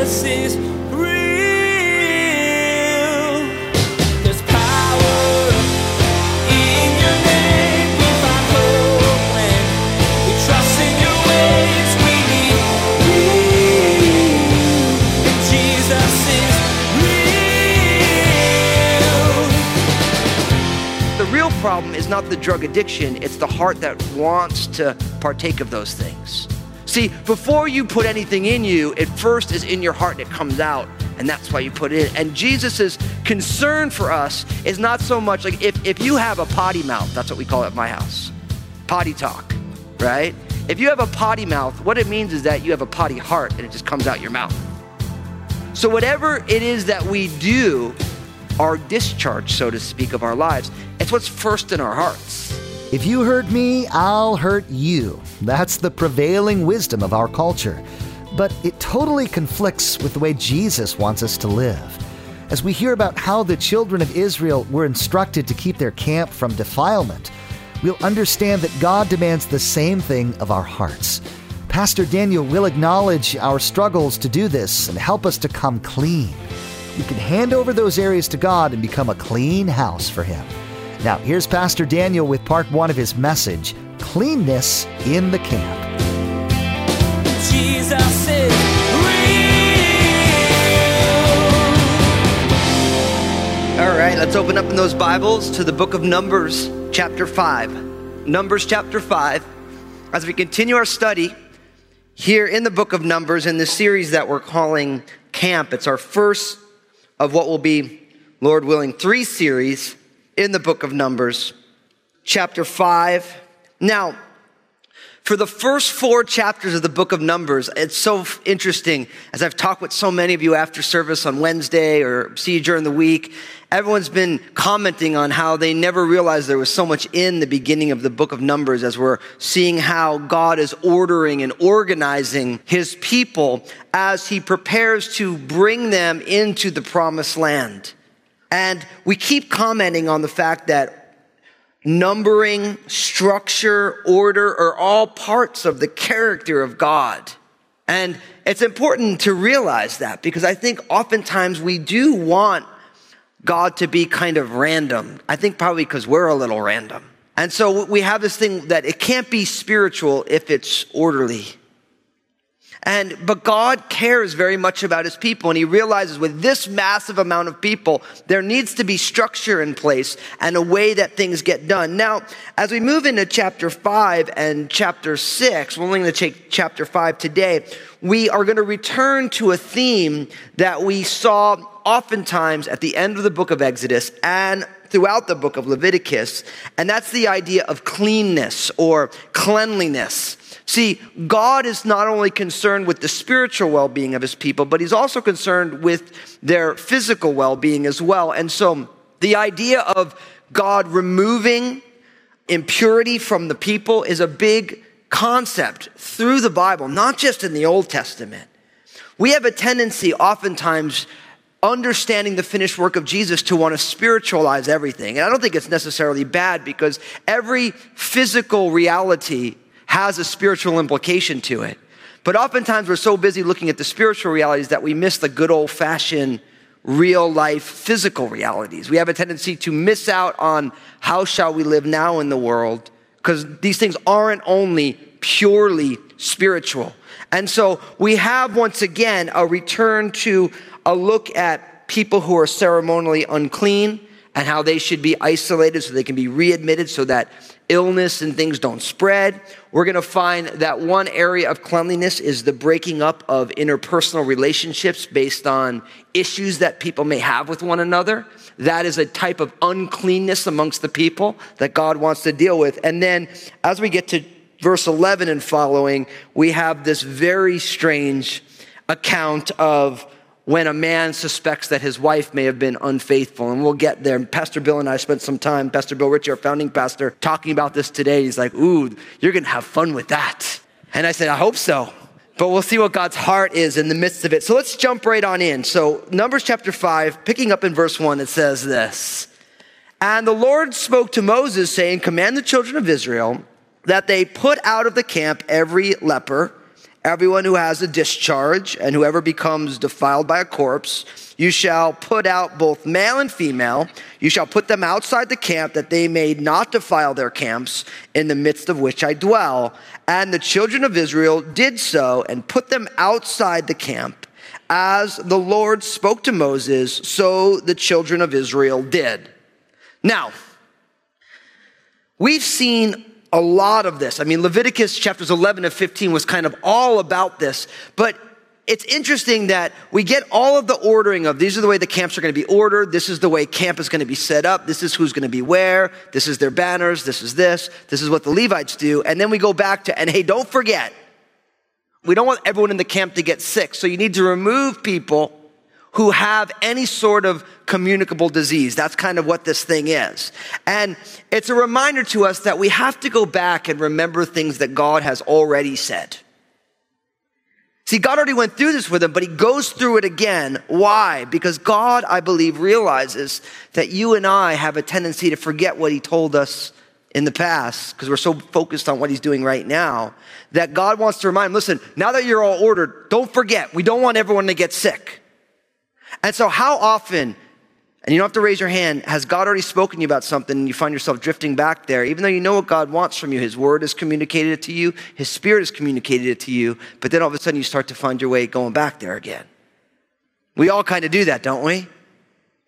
Jesus is real. There's power in your name. We find hope when we trust in your ways. We need real. Jesus is real. The real problem is not the drug addiction. It's the heart that wants to partake of those things. See, before you put anything in you, it first is in your heart and it comes out, and that's why you put it in. And Jesus' concern for us is not so much like if you have a potty mouth, that's what we call it at my house, potty talk, right? If you have a potty mouth, what it means is that you have a potty heart and it just comes out your mouth. So whatever it is that we do, our discharge, so to speak, of our lives, it's what's first in our hearts. If you hurt me, I'll hurt you. That's the prevailing wisdom of our culture. But it totally conflicts with the way Jesus wants us to live. As we hear about how the children of Israel were instructed to keep their camp from defilement, we'll understand that God demands the same thing of our hearts. Pastor Daniel will acknowledge our struggles to do this and help us to come clean. You can hand over those areas to God and become a clean house for Him. Now, here's Pastor Daniel with part one of his message, Cleanness in the Camp. Jesus is real. All right, let's open up in those Bibles to the book of Numbers, chapter 5. Numbers, chapter 5. As we continue our study here in the book of Numbers in this series that we're calling Camp, it's our first of what will be, Lord willing, three series in the book of Numbers, chapter 5. Now, for the first four chapters of the book of Numbers, it's so interesting. As I've talked with so many of you after service on Wednesday or see you during the week, everyone's been commenting on how they never realized there was so much in the beginning of the book of Numbers as we're seeing how God is ordering and organizing his people as he prepares to bring them into the promised land. And we keep commenting on the fact that numbering, structure, order are all parts of the character of God. And it's important to realize that because I think oftentimes we do want God to be kind of random. I think probably because we're a little random. And so we have this thing that it can't be spiritual if it's orderly. But God cares very much about his people, and he realizes with this massive amount of people, there needs to be structure in place and a way that things get done. Now, as we move into chapter 5 and chapter 6, we're only going to take chapter 5 today, we are going to return to a theme that we saw oftentimes at the end of the book of Exodus and throughout the book of Leviticus, and that's the idea of cleanness or cleanliness. See, God is not only concerned with the spiritual well-being of his people, but he's also concerned with their physical well-being as well. And so the idea of God removing impurity from the people is a big concept through the Bible, not just in the Old Testament. We have a tendency oftentimes understanding the finished work of Jesus to want to spiritualize everything. And I don't think it's necessarily bad because every physical reality has a spiritual implication to it. But oftentimes we're so busy looking at the spiritual realities that we miss the good old-fashioned, real-life, physical realities. We have a tendency to miss out on how shall we live now in the world because these things aren't only purely spiritual. And so we have, once again, a return to a look at people who are ceremonially unclean and how they should be isolated so they can be readmitted so that illness and things don't spread. We're going to find that one area of cleanliness is the breaking up of interpersonal relationships based on issues that people may have with one another. That is a type of uncleanness amongst the people that God wants to deal with. And then as we get to verse 11 and following, we have this very strange account of when a man suspects that his wife may have been unfaithful. And we'll get there. Pastor Bill and I spent some time, Pastor Bill Ritchie, our founding pastor, talking about this today. He's like, ooh, you're going to have fun with that. And I said, I hope so. But we'll see what God's heart is in the midst of it. So let's jump right on in. So Numbers chapter 5, picking up in verse 1, it says this. And the Lord spoke to Moses, saying, command the children of Israel that they put out of the camp every leper Everyone who has a discharge and whoever becomes defiled by a corpse, you shall put out both male and female. You shall put them outside the camp that they may not defile their camps in the midst of which I dwell. And the children of Israel did so and put them outside the camp. As the Lord spoke to Moses, so the children of Israel did. Now, we've seen a lot of this. I mean, Leviticus chapters 11 to 15 was kind of all about this, but it's interesting that we get all of the ordering of these are the way the camps are going to be ordered. This is the way camp is going to be set up. This is who's going to be where. This is their banners. This is this. This is what the Levites do. And then we go back to, and hey, don't forget, we don't want everyone in the camp to get sick. So you need to remove people who have any sort of communicable disease. That's kind of what this thing is. And it's a reminder to us that we have to go back and remember things that God has already said. See, God already went through this with him, but he goes through it again. Why? Because God, I believe, realizes that you and I have a tendency to forget what he told us in the past because we're so focused on what he's doing right now that God wants to remind him, listen, now that you're all ordered, don't forget, we don't want everyone to get sick. And so how often, and you don't have to raise your hand, has God already spoken to you about something and you find yourself drifting back there, even though you know what God wants from you? His word has communicated it to you. His spirit has communicated it to you. But then all of a sudden you start to find your way going back there again. We all kind of do that, don't we?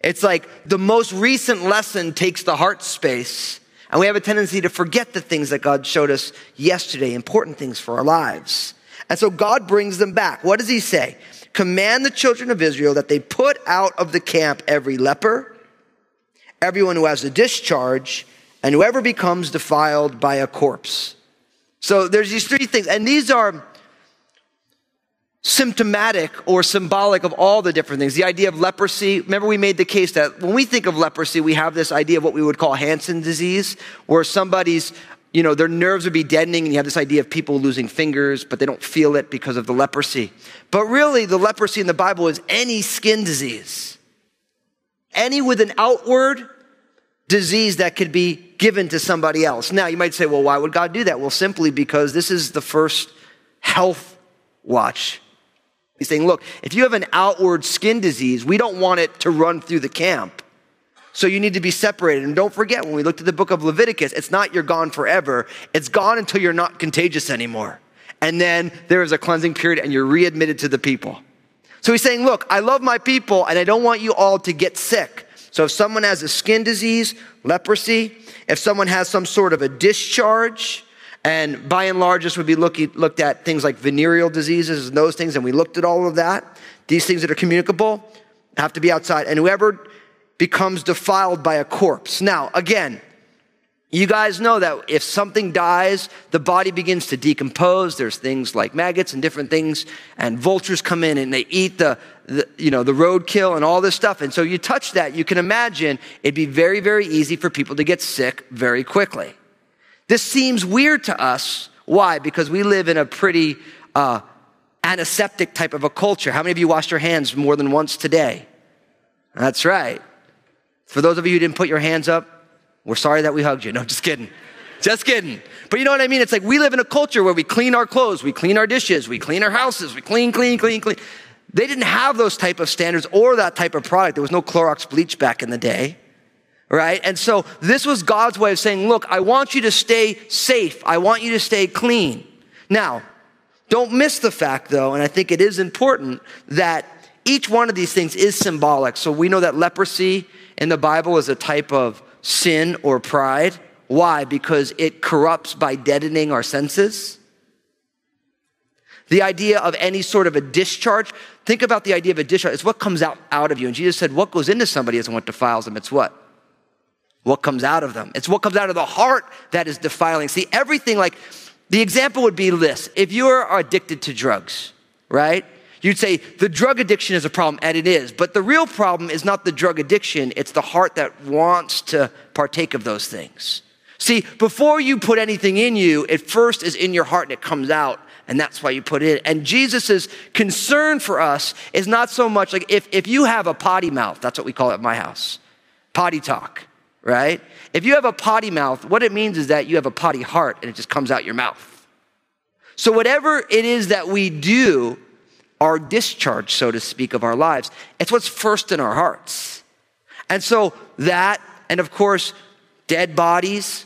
It's like the most recent lesson takes the heart space, and we have a tendency to forget the things that God showed us yesterday, important things for our lives. And so God brings them back. What does he say? Command the children of Israel that they put out of the camp every leper, everyone who has a discharge, and whoever becomes defiled by a corpse. So there's these three things, and these are symptomatic or symbolic of all the different things. The idea of leprosy, remember we made the case that when we think of leprosy, we have this idea of what we would call Hansen disease, where somebody's their nerves would be deadening, and you have this idea of people losing fingers, but they don't feel it because of the leprosy. But really, the leprosy in the Bible is any skin disease. Any with an outward disease that could be given to somebody else. Now, you might say, well, why would God do that? Well, simply because this is the first health watch. He's saying, look, if you have an outward skin disease, we don't want it to run through the camp. So you need to be separated. And don't forget, when we looked at the book of Leviticus, it's not you're gone forever. It's gone until you're not contagious anymore. And then there is a cleansing period and you're readmitted to the people. So he's saying, look, I love my people and I don't want you all to get sick. So if someone has a skin disease, leprosy, if someone has some sort of a discharge, and by and large, this would be looked at things like venereal diseases and those things, and we looked at all of that. These things that are communicable have to be outside. And whoever becomes defiled by a corpse. Now, again, you guys know that if something dies, the body begins to decompose. There's things like maggots and different things, and vultures come in and they eat the roadkill and all this stuff. And so you touch that, you can imagine it'd be very, very easy for people to get sick very quickly. This seems weird to us. Why? Because we live in a pretty antiseptic type of a culture. How many of you washed your hands more than once today? That's right. For those of you who didn't put your hands up, we're sorry that we hugged you. No, just kidding. Just kidding. But you know what I mean? It's like we live in a culture where we clean our clothes, we clean our dishes, we clean our houses, we clean. They didn't have those type of standards or that type of product. There was no Clorox bleach back in the day, right? And so this was God's way of saying, look, I want you to stay safe. I want you to stay clean. Now, don't miss the fact, though, and I think it is important, that each one of these things is symbolic. So we know that leprosy in the Bible is a type of sin or pride. Why? Because it corrupts by deadening our senses. The idea of any sort of a discharge, think about the idea of a discharge. It's what comes out of you. And Jesus said, what goes into somebody isn't what defiles them. It's what? What comes out of them. It's what comes out of the heart that is defiling. See, everything, like the example would be this. If you are addicted to drugs, right? You'd say the drug addiction is a problem, and it is. But the real problem is not the drug addiction. It's the heart that wants to partake of those things. See, before you put anything in you, it first is in your heart and it comes out, and that's why you put it in. And Jesus' concern for us is not so much like if you have a potty mouth, that's what we call it at my house, potty talk, right? If you have a potty mouth, what it means is that you have a potty heart and it just comes out your mouth. So whatever it is that we do, our discharge, so to speak, of our lives, it's what's first in our hearts. And so that, and of course, dead bodies,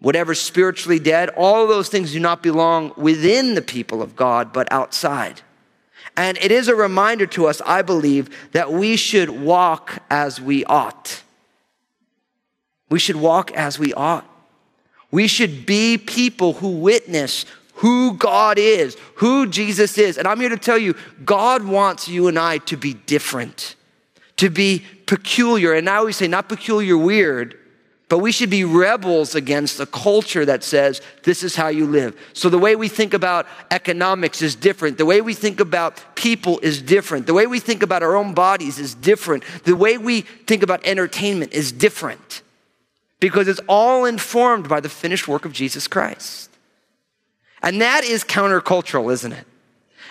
whatever spiritually dead, all of those things do not belong within the people of God, but outside. And it is a reminder to us, I believe, that we should walk as we ought. We should walk as we ought. We should be people who witness who God is, who Jesus is. And I'm here to tell you, God wants you and I to be different, to be peculiar. And I always say, not peculiar weird, but we should be rebels against a culture that says, this is how you live. So the way we think about economics is different. The way we think about people is different. The way we think about our own bodies is different. The way we think about entertainment is different, because it's all informed by the finished work of Jesus Christ. And that is countercultural, isn't it?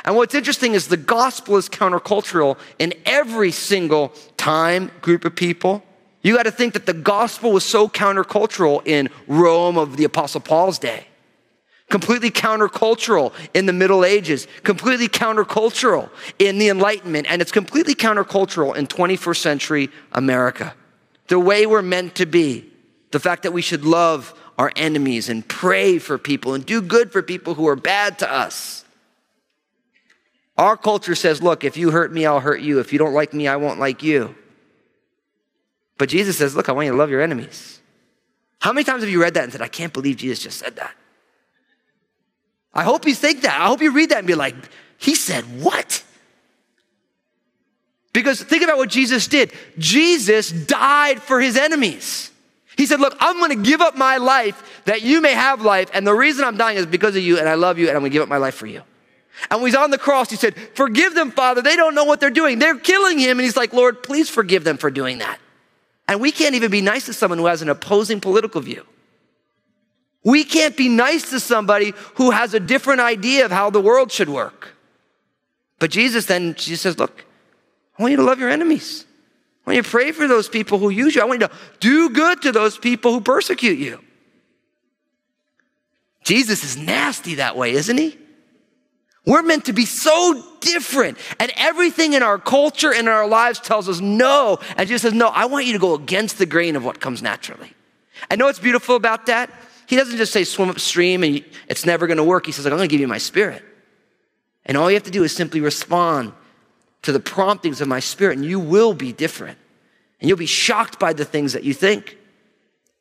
And what's interesting is the gospel is countercultural in every single time, group of people. You got to think that the gospel was so countercultural in Rome of the Apostle Paul's day. Completely countercultural in the Middle Ages. Completely countercultural in the Enlightenment. And it's completely countercultural in 21st century America. The way we're meant to be. The fact that we should love our enemies and pray for people and do good for people who are bad to us. Our culture says, look, if you hurt me, I'll hurt you. If you don't like me, I won't like you. But Jesus says, look, I want you to love your enemies. How many times have you read that and said, I can't believe Jesus just said that? I hope you think that. I hope you read that and be like, he said what? Because think about what Jesus did. Jesus died for his enemies. He said, look, I'm going to give up my life that you may have life. And the reason I'm dying is because of you, and I love you, and I'm going to give up my life for you. And when he's on the cross, he said, forgive them, Father. They don't know what they're doing. They're killing him. And he's like, Lord, please forgive them for doing that. And we can't even be nice to someone who has an opposing political view. We can't be nice to somebody who has a different idea of how the world should work. But Jesus says, look, I want you to love your enemies. I want you to pray for those people who use you. I want you to do good to those people who persecute you. Jesus is nasty that way, isn't he? We're meant to be so different. And everything in our culture and in our lives tells us no. And Jesus says, no, I want you to go against the grain of what comes naturally. I know what's beautiful about that. He doesn't just say swim upstream and it's never going to work. He says, I'm going to give you my spirit. And all you have to do is simply respond to the promptings of my spirit, and you will be different. And you'll be shocked by the things that you think,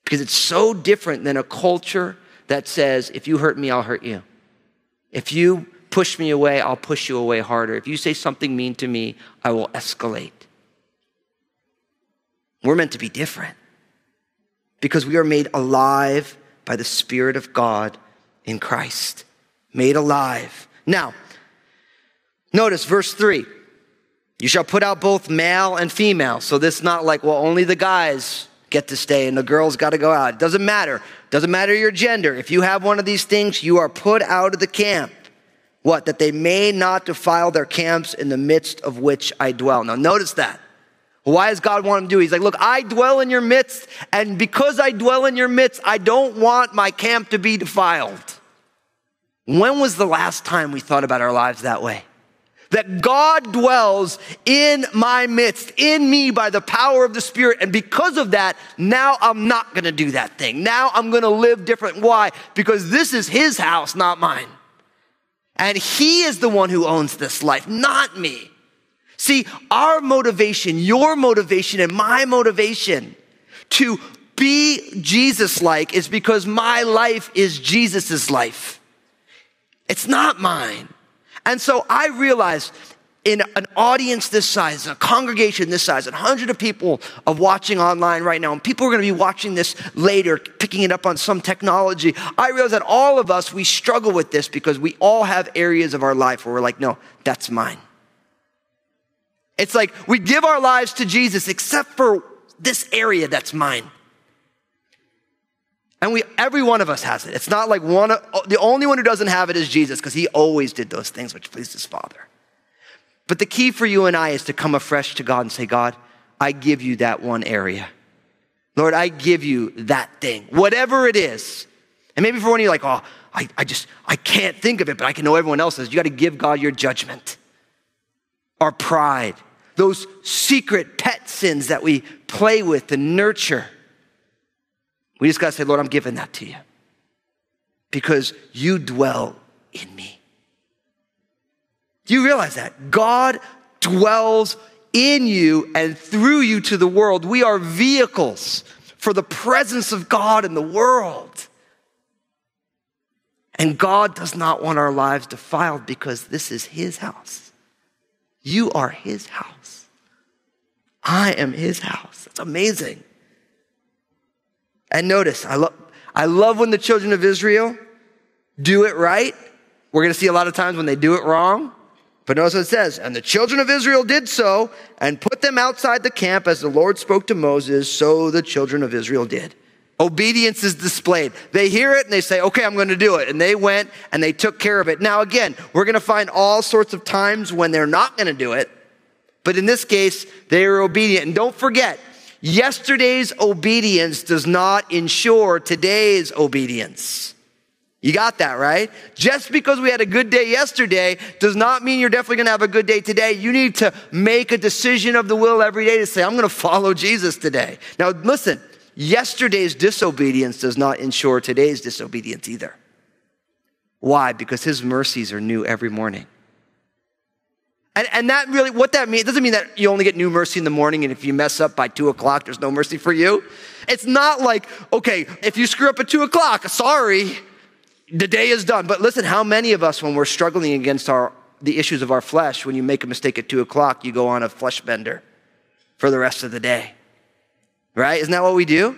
because it's so different than a culture that says, if you hurt me, I'll hurt you. If you push me away, I'll push you away harder. If you say something mean to me, I will escalate. We're meant to be different because we are made alive by the Spirit of God in Christ. Made alive. Now, notice verse 3. You shall put out both male and female. So this is not like, well, only the guys get to stay and the girls got to go out. It doesn't matter. Doesn't matter your gender. If you have one of these things, you are put out of the camp. What? That they may not defile their camps in the midst of which I dwell. Now notice that. Why does God want him to do it? He's like, look, I dwell in your midst, and because I dwell in your midst, I don't want my camp to be defiled. When was the last time we thought about our lives that way? That God dwells in my midst, in me by the power of the Spirit. And because of that, now I'm not going to do that thing. Now I'm going to live different. Why? Because this is his house, not mine. And he is the one who owns this life, not me. See, our motivation, your motivation, and my motivation to be Jesus-like is because my life is Jesus' life. It's not mine. And so I realized in an audience this size, a congregation this size, and hundreds of people are watching online right now, and people are going to be watching this later, picking it up on some technology. I realize that all of us, we struggle with this because we all have areas of our life where we're like, no, that's mine. It's like we give our lives to Jesus except for this area that's mine. And every one of us has it. It's not like the only one who doesn't have it is Jesus, because he always did those things which pleased his Father. But the key for you and I is to come afresh to God and say, God, I give you that one area. Lord, I give you that thing, whatever it is. And maybe for one of you, like, oh, I can't think of it, but I can know everyone else says, you got to give God your judgment. Our pride, those secret pet sins that we play with and nurture. We just got to say, Lord, I'm giving that to you because you dwell in me. Do you realize that? God dwells in you and through you to the world. We are vehicles for the presence of God in the world. And God does not want our lives defiled because this is his house. You are his house. I am his house. That's amazing. And notice, I love when the children of Israel do it right. We're going to see a lot of times when they do it wrong. But notice what it says, and the children of Israel did so and put them outside the camp as the Lord spoke to Moses, so the children of Israel did. Obedience is displayed. They hear it and they say, okay, I'm going to do it. And they went and they took care of it. Now again, we're going to find all sorts of times when they're not going to do it. But in this case, they are obedient. And don't forget, yesterday's obedience does not ensure today's obedience. You got that, right? Just because we had a good day yesterday does not mean you're definitely going to have a good day today. You need to make a decision of the will every day to say, I'm going to follow Jesus today. Now, listen, yesterday's disobedience does not ensure today's disobedience either. Why? Because his mercies are new every morning. And that really, what that means, it doesn't mean that you only get new mercy in the morning and if you mess up by 2 o'clock, there's no mercy for you. It's not like, okay, if you screw up at 2 o'clock, sorry. The day is done. But listen, how many of us, when we're struggling against the issues of our flesh, when you make a mistake at 2 o'clock, you go on a flesh bender for the rest of the day, right? Isn't that what we do?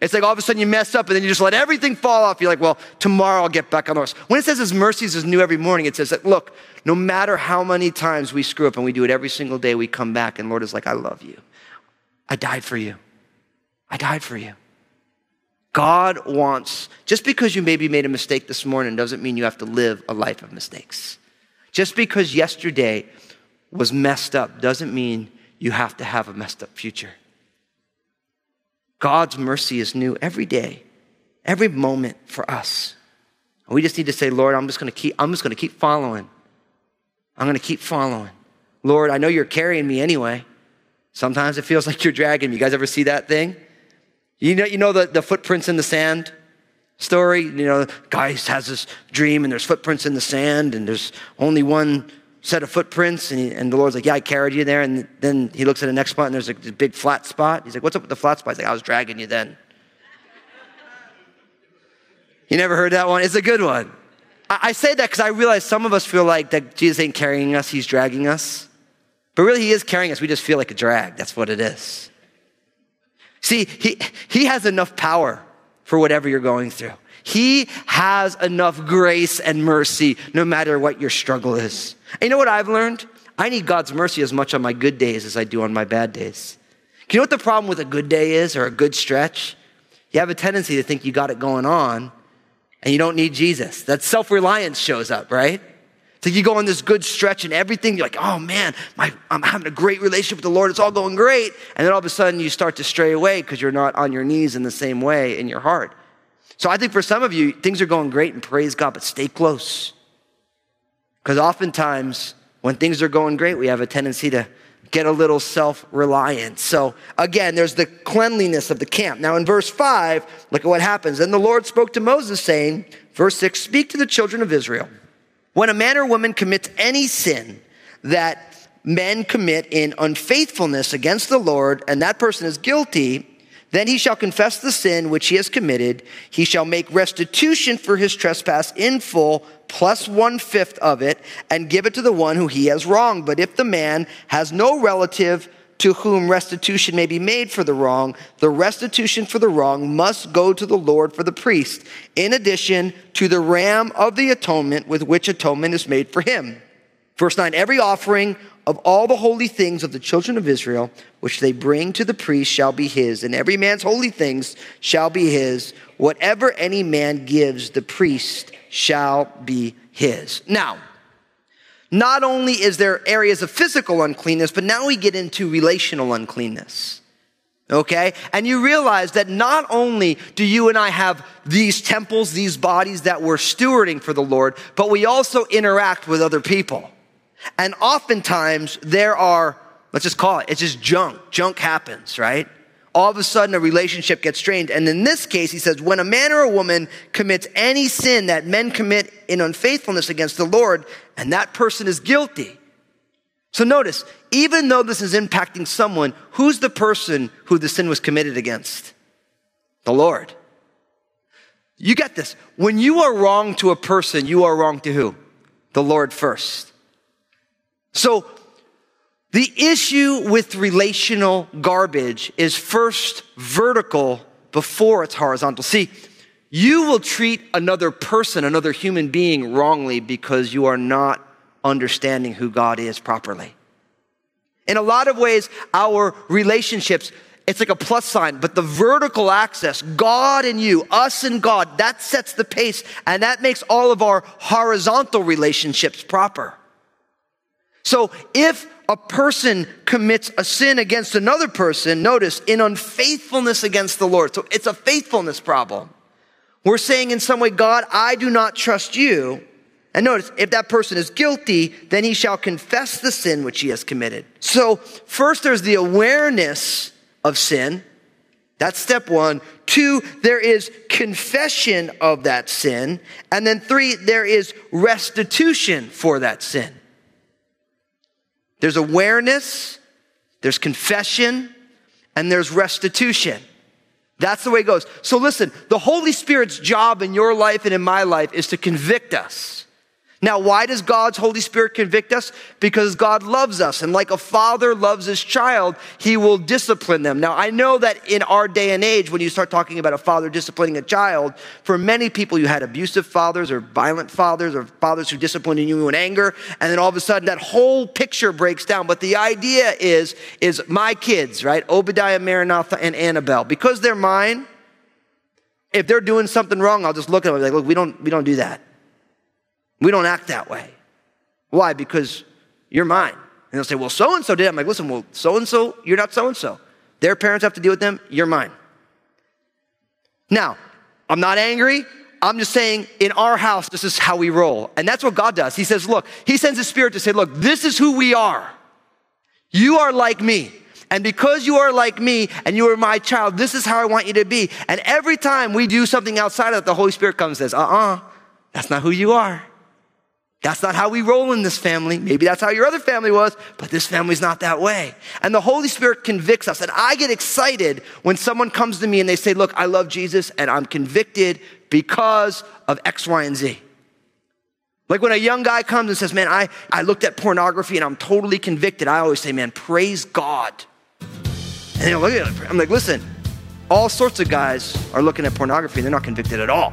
It's like all of a sudden you mess up and then you just let everything fall off. You're like, well, tomorrow I'll get back on the horse. When it says his mercies is new every morning, it says that, look, no matter how many times we screw up, and we do it every single day, we come back and Lord is like, I love you. I died for you. I died for you. God wants, just because you maybe made a mistake this morning doesn't mean you have to live a life of mistakes. Just because yesterday was messed up doesn't mean you have to have a messed up future. God's mercy is new every day, every moment for us. And we just need to say, Lord, I'm just going to keep following. I'm going to keep following. Lord, I know you're carrying me anyway. Sometimes it feels like you're dragging me. You guys ever see that thing? You know the footprints in the sand story? You know, guy has this dream and there's footprints in the sand and there's only one set of footprints. And the Lord's like, yeah, I carried you there. And then he looks at the next spot and there's a big flat spot. He's like, what's up with the flat spot? He's like, I was dragging you then. You never heard that one? It's a good one. I say that because I realize some of us feel like that Jesus ain't carrying us, he's dragging us. But really he is carrying us. We just feel like a drag. That's what it is. See, he has enough power for whatever you're going through. He has enough grace and mercy no matter what your struggle is. And you know what I've learned? I need God's mercy as much on my good days as I do on my bad days. You know what the problem with a good day is or a good stretch? You have a tendency to think you got it going on and you don't need Jesus. That self-reliance shows up, right? So you go on this good stretch and everything, you're like, oh man, I'm having a great relationship with the Lord. It's all going great. And then all of a sudden you start to stray away because you're not on your knees in the same way in your heart. So I think for some of you, things are going great and praise God, but stay close. Because oftentimes when things are going great, we have a tendency to get a little self-reliant. So again, there's the cleanliness of the camp. Now in verse 5, look at what happens. Then the Lord spoke to Moses saying, verse 6, speak to the children of Israel. When a man or woman commits any sin that men commit in unfaithfulness against the Lord, and that person is guilty, then he shall confess the sin which he has committed. He shall make restitution for his trespass in full, plus 1/5 of it, and give it to the one who he has wronged. But if the man has no relative to whom restitution may be made for the wrong, the restitution for the wrong must go to the Lord for the priest, in addition to the ram of the atonement with which atonement is made for him. Verse 9, every offering of all the holy things of the children of Israel, which they bring to the priest, shall be his, and every man's holy things shall be his. Whatever any man gives, the priest shall be his. Now, not only is there areas of physical uncleanness, but now we get into relational uncleanness. okay? And you realize that not only do you and I have these temples, these bodies that we're stewarding for the Lord, but we also interact with other people. And oftentimes there are, let's just call it, it's just junk. Junk happens, right? All of a sudden, a relationship gets strained. And in this case, he says, when a man or a woman commits any sin that men commit in unfaithfulness against the Lord, and that person is guilty. So notice, even though this is impacting someone, who's the person who the sin was committed against? The Lord. You get this. When you are wrong to a person, you are wrong to who? The Lord first. So the issue with relational garbage is first vertical before it's horizontal. See, you will treat another person, another human being wrongly because you are not understanding who God is properly. In a lot of ways, our relationships, it's like a plus sign, but the vertical axis, God and you, us and God, that sets the pace, and that makes all of our horizontal relationships proper. So if a person commits a sin against another person, notice, in unfaithfulness against the Lord. So it's a faithfulness problem. We're saying in some way, God, I do not trust you. And notice, if that person is guilty, then he shall confess the sin which he has committed. So first, there's the awareness of sin. That's step one. Two, there is confession of that sin. And then three, there is restitution for that sin. There's awareness, there's confession, and there's restitution. That's the way it goes. So listen, the Holy Spirit's job in your life and in my life is to convict us. Now, why does God's Holy Spirit convict us? Because God loves us. And like a father loves his child, he will discipline them. Now, I know that in our day and age, when you start talking about a father disciplining a child, for many people, you had abusive fathers or violent fathers or fathers who disciplined you in anger. And then all of a sudden, that whole picture breaks down. But the idea is my kids, right? Obadiah, Maranatha, and Annabelle. Because they're mine, if they're doing something wrong, I'll just look at them and be like, look, we don't do that. We don't act that way. Why? Because you're mine. And they'll say, well, so-and-so did it. I'm like, listen, well, so-and-so, you're not so-and-so. Their parents have to deal with them. You're mine. Now, I'm not angry. I'm just saying in our house, this is how we roll. And that's what God does. He says, look, he sends his Spirit to say, look, this is who we are. You are like me. And because you are like me and you are my child, this is how I want you to be. And every time we do something outside of that, the Holy Spirit comes and says, that's not who you are. That's not how we roll in this family. Maybe that's how your other family was, but this family's not that way. And the Holy Spirit convicts us. And I get excited when someone comes to me and they say, look, I love Jesus and I'm convicted because of X, Y, and Z. Like when a young guy comes and says, man, I looked at pornography and I'm totally convicted. I always say, man, praise God. And they look at it. I'm like, listen, all sorts of guys are looking at pornography and they're not convicted at all.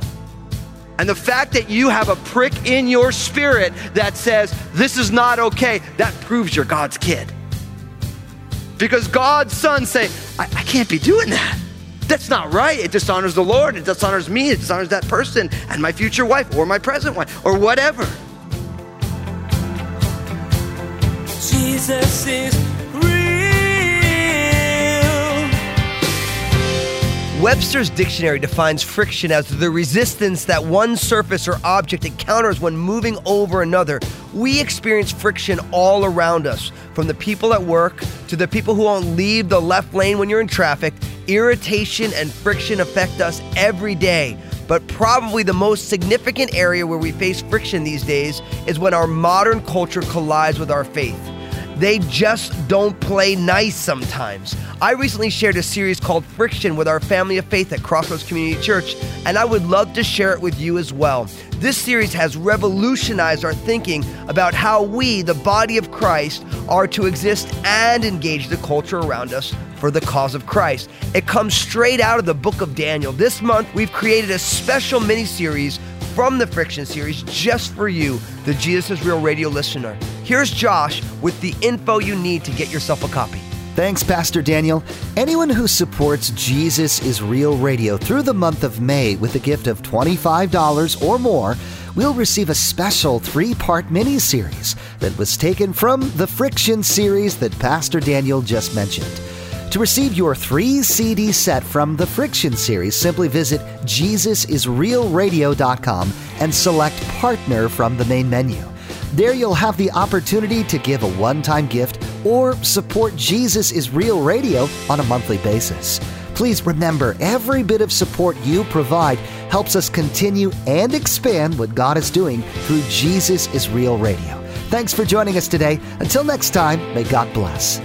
And the fact that you have a prick in your spirit that says, this is not okay, that proves you're God's kid. Because God's son say, I can't be doing that. That's not right. It dishonors the Lord. It dishonors me. It dishonors that person and my future wife or my present wife or whatever. Jesus is Webster's Dictionary defines friction as the resistance that one surface or object encounters when moving over another. We experience friction all around us, from the people at work to the people who won't leave the left lane when you're in traffic. Irritation and friction affect us every day. But probably the most significant area where we face friction these days is when our modern culture collides with our faith. They just don't play nice sometimes. I recently shared a series called Friction with our family of faith at Crossroads Community Church, and I would love to share it with you as well. This series has revolutionized our thinking about how we, the body of Christ, are to exist and engage the culture around us for the cause of Christ. It comes straight out of the Book of Daniel. This month, we've created a special mini-series from the Friction series just for you, the Jesus is Real Radio listener. Here's Josh with the info you need to get yourself a copy. Thanks, Pastor Daniel. Anyone who supports Jesus is Real Radio through the month of May with a gift of $25 or more will receive a special 3-part mini-series that was taken from the Friction series that Pastor Daniel just mentioned. To receive your 3-CD set from the Friction series, simply visit JesusIsRealRadio.com and select Partner from the main menu. There you'll have the opportunity to give a one-time gift or support Jesus is Real Radio on a monthly basis. Please remember, every bit of support you provide helps us continue and expand what God is doing through Jesus is Real Radio. Thanks for joining us today. Until next time, may God bless.